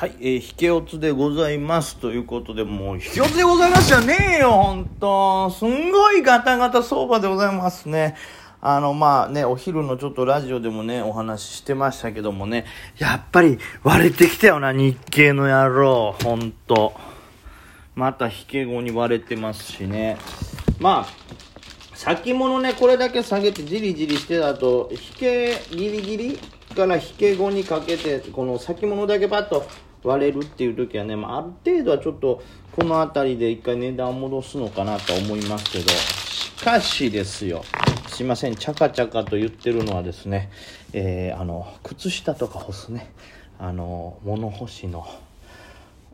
はい、ひけおつでございますということで、もうひけおつでございますじゃねえよ、ほんとすんごいガタガタ相場でございますね。まあね、お昼のちょっとラジオでもねお話ししてましたけどもね、やっぱり割れてきたよな、日経の野郎。ほんとまたひけ後に割れてますしね。まあ先物ね、これだけ下げてじりじりしてたと、ひけギリギリからひけ後にかけてこの先物だけパッと割れるっていう時はね、まあ、ある程度はちょっとこの辺りで一回値段を戻すのかなと思いますけど、しかしですよ、すいません、チャカチャカと言ってるのはですね、靴下とか干すね、物干しの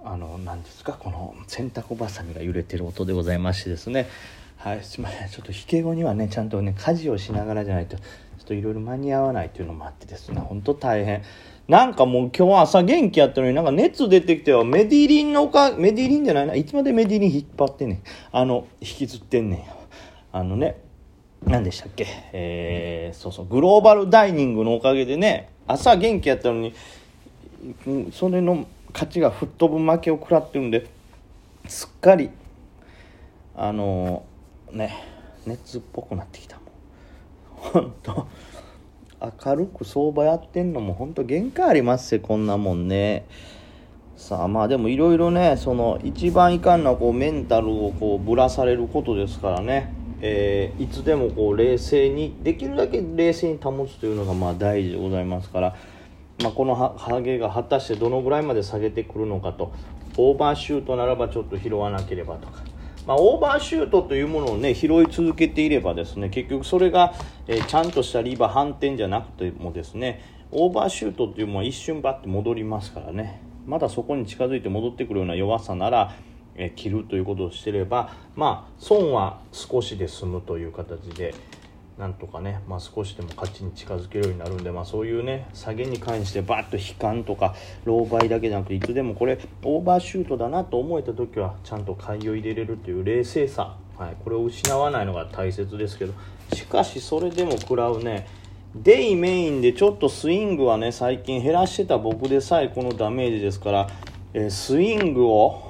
何ですか、この洗濯ばさみが揺れてる音でございましてですね、はい、すいません、ちょっと引け後にはねちゃんとね家事をしながらじゃないとちょっといろいろ間に合わないというのもあってですね、ほんと大変。なんかもう今日は朝元気やったのになんか熱出てきてはメディリンのか、メディリンじゃないな、いつまでメディリン引っ張ってんねん、引きずってんねん、何でしたっけ、そうそう、グローバルダイニングのおかげでね、朝元気やったのにそれの勝ちが吹っ飛ぶ負けを食らってるんで、すっかりね熱っぽくなってきた。もうほんと明るく相場やってんのもほんと限界ありますよ、こんなもんね。さあまあでもいろいろね、その一番いかんのはこうメンタルをこうぶらされることですからね、いつでもこう冷静に、できるだけ冷静に保つというのがまあ大事でございますから、まあ、このハゲが果たしてどのぐらいまで下げてくるのかと、オーバーシュートならばちょっと拾わなければとか、まあ、オーバーシュートというものをね拾い続けていればですね、結局それが、ちゃんとしたリバー反転じゃなくてもですね、オーバーシュートというものは一瞬バッて戻りますからね、まだそこに近づいて戻ってくるような弱さなら、切るということをしていれば、まあ損は少しで済むという形でなんとかね、まあ、少しでも勝ちに近づけるようになるんで、まあ、そういうね下げに関してバッと悲観とか狼狽だけじゃなくて、いつでもこれオーバーシュートだなと思えた時はちゃんと買いを入れれるという冷静さ、はい、これを失わないのが大切ですけど、しかしそれでも食らうね、デイメインでちょっとスイングはね最近減らしてた僕でさえこのダメージですから、スイングを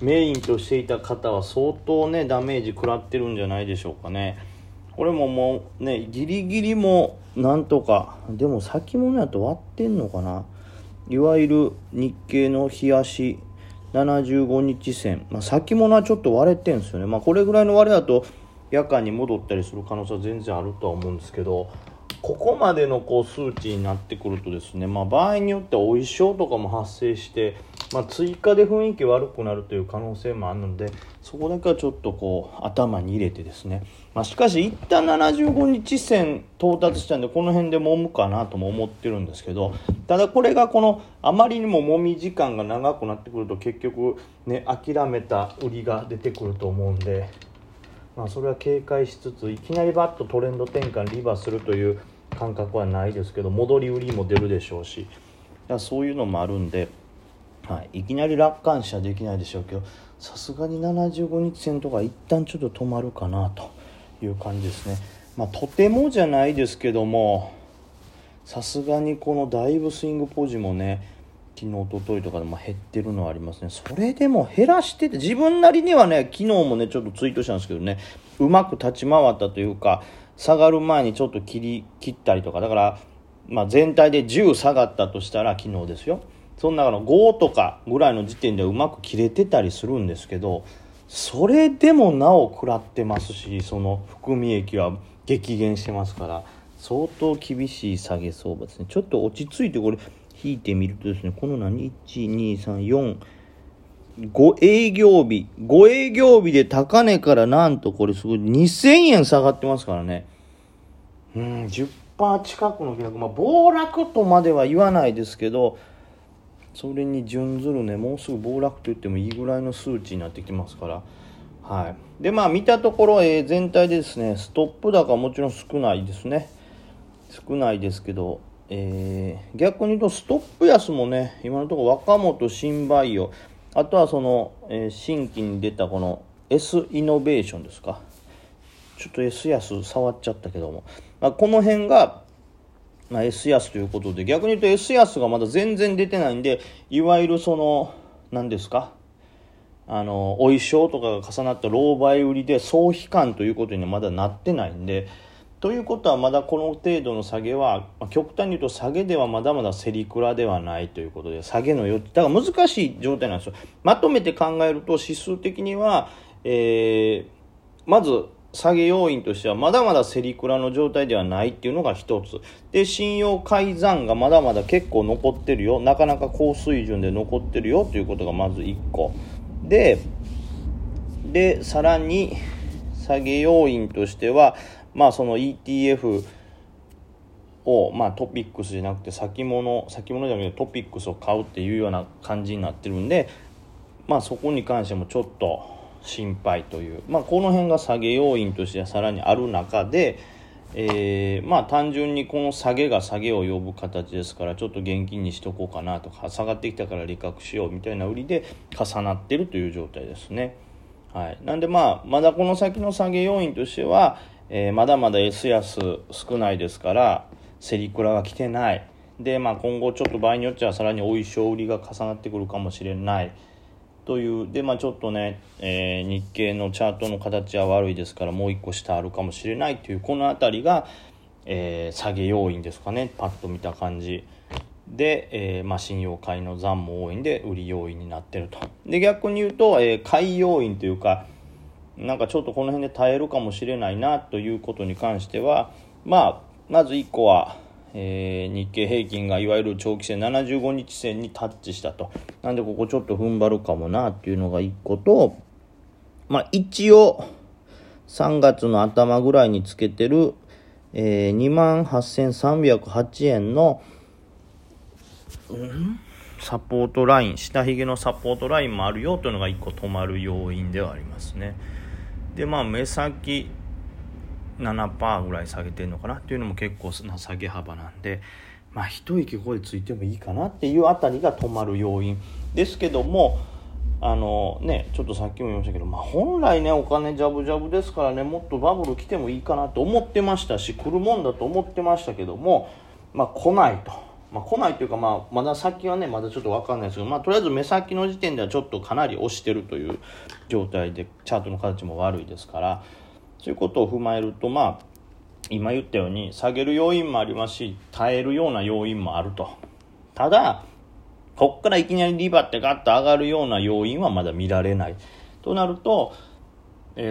メインとしていた方は相当ねダメージ食らってるんじゃないでしょうかね。これももうねギリギリもなんとか、でも先物やと割ってんのかな、いわゆる日経の日足75日線、まあ、先物はちょっと割れてんですよね。まあこれぐらいの割れだと夜間に戻ったりする可能性は全然あるとは思うんですけど、ここまでのこう数値になってくるとですね、まあ、場合によってはお衣装とかも発生して、まあ、追加で雰囲気悪くなるという可能性もあるので、そこだけはちょっとこう頭に入れてですね、まあ、しかし一旦75日線到達したんでこの辺で揉むかなとも思ってるんですけど、ただこれがこのあまりにも揉み時間が長くなってくると結局ね諦めた売りが出てくると思うんで、まあ、それは警戒しつつ、いきなりバッとトレンド転換リバーするという感覚はないですけど、戻り売りも出るでしょうし、そういうのもあるんで、はい、いきなり楽観視はできないでしょうけど、さすがに75日線とか一旦ちょっと止まるかなという感じですね。まあ、とてもじゃないですけども、さすがにこのだいぶスイングポジもね昨日一昨日とかでも減ってるのはありますね。それでも減らしてて、自分なりにはね昨日もねちょっとツイートしたんですけどね、うまく立ち回ったというか、下がる前にちょっと切ったりとか、だから、まあ、全体で10下がったとしたら昨日ですよ、その中の5とかぐらいの時点ではうまく切れてたりするんですけど、それでもなお食らってますし、その含み益は激減してますから、相当厳しい下げ相場ですね。ちょっと落ち着いてこれ引いてみるとですね、この何 1,2,3,4,5 営業日、5営業日で高値からなんとこれすごい2000円下がってますからね、10% 近くの下落、まあ、暴落とまでは言わないですけど、それに準ずるね、もうすぐ暴落と言ってもいいぐらいの数値になってきますから、はい、でまあ見たところ、全体でですねストップ高はもちろん少ないですね、少ないですけど、逆に言うとストップ安もね今のところ若本新バイオ、あとはその、新規に出たこの S イノベーションですか、ちょっと S 安触っちゃったけども、まあ、この辺がまあ、S 安ということで、逆に言うと S 安がまだ全然出てないんで、いわゆるその何ですか、お衣装とかが重なった狼狽売りで総悲観ということにまだなってないんで、ということはまだこの程度の下げは、極端に言うと下げではまだまだセリクラではないということで、下げの余地だから難しい状態なんですよ。まとめて考えると指数的には、まず下げ要因としてはまだまだセリクラの状態ではないっていうのが一つで、信用改ざんがまだまだ結構残ってるよ、なかなか高水準で残ってるよということがまず1個で、さらに下げ要因としては、まあ、その ETF を、まあ、トピックスじゃなくて先物じゃなくてトピックスを買うっていうような感じになってるんで、まあ、そこに関してもちょっと心配という、まあ、この辺が下げ要因としてはさらにある中で、まあ、単純にこの下げが下げを呼ぶ形ですから、ちょっと現金にしとこうかなとか、下がってきたから利確しようみたいな売りで重なってるという状態ですね。はい、なんで、まあ、まだこの先の下げ要因としては、まだまだ S 安少ないですから、セリクラが来てないで、まあ、今後ちょっと場合によってはさらにお衣装売りが重なってくるかもしれないというで、まあ、ちょっとね、日経のチャートの形は悪いですから、もう一個下あるかもしれないという、このあたりが、下げ要因ですかね、パッと見た感じで、まあ、信用買いの残も多いんで売り要因になってると。で、逆に言うと、買い要因というか、なんかちょっとこの辺で耐えるかもしれないなということに関しては、まあ、まず1個は、日経平均がいわゆる長期線75日線にタッチしたと。なんでここちょっと踏ん張るかもなっていうのが1個と、まあ、一応3月の頭ぐらいにつけてる、28,308 円の、サポートライン、下髭のサポートラインもあるよというのが1個止まる要因ではありますね。で、まあ、目先 7% ぐらい下げてるのかなっていうのも結構な下げ幅なんで、まあ、一息ここでついてもいいかなっていうあたりが止まる要因ですけども、ちょっとさっきも言いましたけど、まあ、本来ね、お金ジャブジャブですからね、もっとバブル来てもいいかなと思ってましたし、来るもんだと思ってましたけども、まあ、来ないと。まあ、来ないというか、まあ、まだ先はね、まだちょっと分かんないですけど、まあ、とりあえず目先の時点ではちょっとかなり押してるという状態で、チャートの形も悪いですから、そういうことを踏まえると、まあ、今言ったように下げる要因もありますし、耐えるような要因もあると。ただ、こっからいきなりリバってガッと上がるような要因はまだ見られないとなると、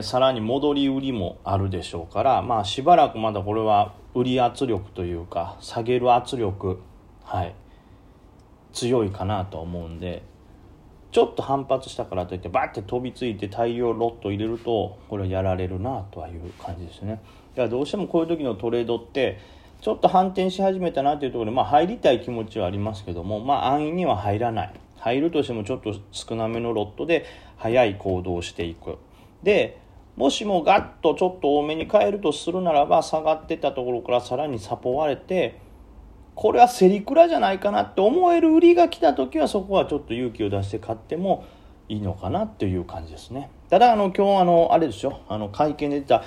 さらに戻り売りもあるでしょうから、まあ、しばらくまだこれは売り圧力というか、下げる圧力、はい、強いかなと思うんで、ちょっと反発したからといってバッて飛びついて大量ロット入れると、これやられるなとはいう感じですね。だからどうしてもこういう時のトレードって、ちょっと反転し始めたなというところで、まあ、入りたい気持ちはありますけども、まあ、安易には入らない、入るとしてもちょっと少なめのロットで早い行動をしていく。で、もしもガッとちょっと多めに変えるとするならば、下がってたところからさらにサポわれて、これはセリクラじゃないかなって思える売りが来た時は、そこはちょっと勇気を出して買ってもいいのかなっていう感じですね。ただ、今日あれですよ、会見で出た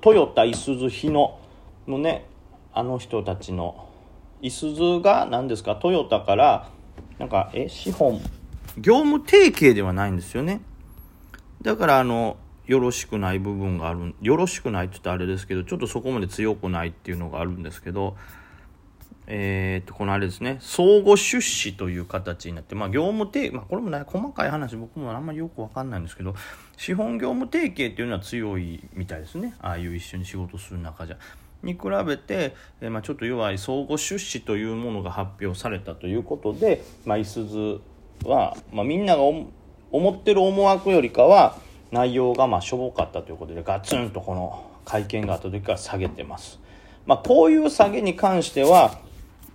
トヨタいすゞ日野のね、あの人たちのいすゞが何ですか、トヨタからなんか資本業務提携ではないんですよね。だからよろしくない部分がある、よろしくないって言ったらあれですけど、ちょっとそこまで強くないっていうのがあるんですけど、このあれですね、相互出資という形になって、まあ、業務提、まあ、これもね、細かい話僕もあんまりよく分かんないんですけど、資本業務提携っていうのは強いみたいですね。ああいう一緒に仕事する中じゃに比べて、まあ、ちょっと弱い相互出資というものが発表されたということで、まあ、いすゞは、まあ、みんなが思ってる思惑よりかは内容がまあしょぼかったということで、ガツンとこの会見があった時から下げてます。まあ、こういう下げに関しては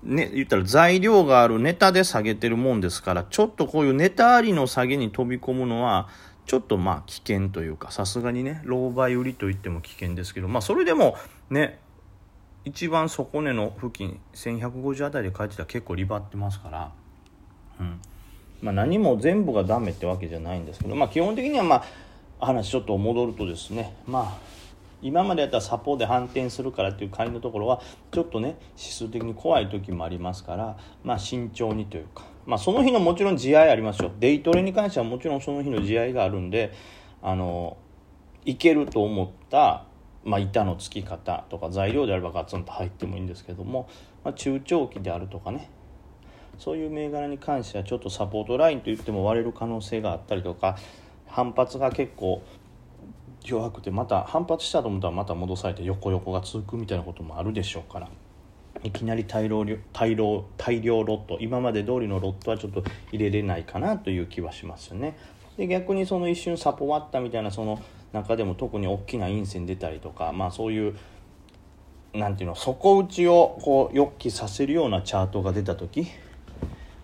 ね、言ったら材料があるネタで下げてるもんですから、ちょっとこういうネタありの下げに飛び込むのはちょっとまあ危険というか、さすがにね、狼狽売りといっても危険ですけど、まあ、それでもね、一番底根の付近1150あたりで書いてたら結構リバってますから、まあ、何も全部がダメってわけじゃないんですけど、まあ、基本的にはまあ話ちょっと戻るとですね、まあ今までやったらサポで反転するからっていう感じのところはちょっとね指数的に怖い時もありますから、まあ、慎重にというか、まあ、その日のもちろん地合いありますよ。デイトレに関してはもちろんその日の地合いがあるんで、いけると思った、まあ、板のつき方とか材料であればガツンと入ってもいいんですけども、まあ、中長期であるとかね、そういう銘柄に関してはちょっとサポートラインといっても割れる可能性があったりとか、反発が結構弱くてまた反発したと思ったらまた戻されて横が続くみたいなこともあるでしょうから、いきなり大量ロット、今まで通りのロットはちょっと入れれないかなという気はしますよね。で逆にその一瞬サポあったみたいな、その中でも特に大きな陰線出たりとか、まあそういうなんていうの、底打ちをこう予期させるようなチャートが出た時、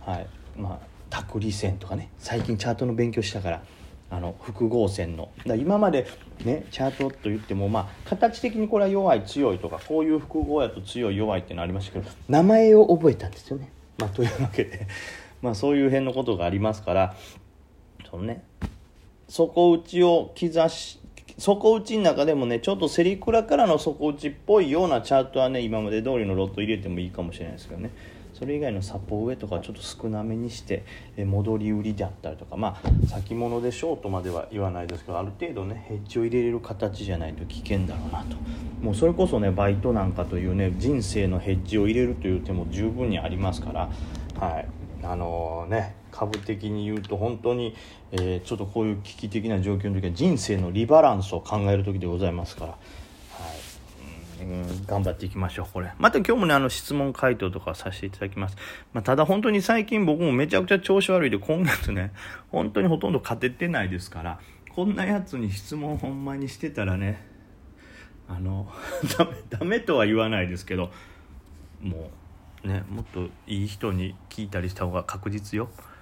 はい、まあ託利線とかね、最近チャートの勉強したから複合線のだ今までねチャートと言っても、まあ形的にこれは弱い強いとか、こういう複合やと強い弱いっていうのありましたけど、名前を覚えたんですよね。まあというわけでまあそういう辺のことがありますから、そのね底打ちを兆し、底打ちの中でもねちょっとセリクラからの底打ちっぽいようなチャートはね、今まで通りのロット入れてもいいかもしれないですけどね、それ以外のサポ上とかちょっと少なめにして戻り売りであったりとか、まあ先物でショートまでは言わないですけど、ある程度ねヘッジを入れれる形じゃないと危険だろうなと。もうそれこそねバイトなんかというね人生のヘッジを入れるという手も十分にありますから、はい、株的に言うと本当に、ちょっとこういう危機的な状況の時は人生のリバランスを考える時でございますから、頑張っていきましょう。これまた今日もね質問回答とかさせていただきます、まあ、ただ本当に最近僕もめちゃくちゃ調子悪いで、今月ね本当にほとんど勝ててないですから、こんなやつに質問ほんまにしてたらねダメとは言わないですけど、もうねもっといい人に聞いたりした方が確実よ。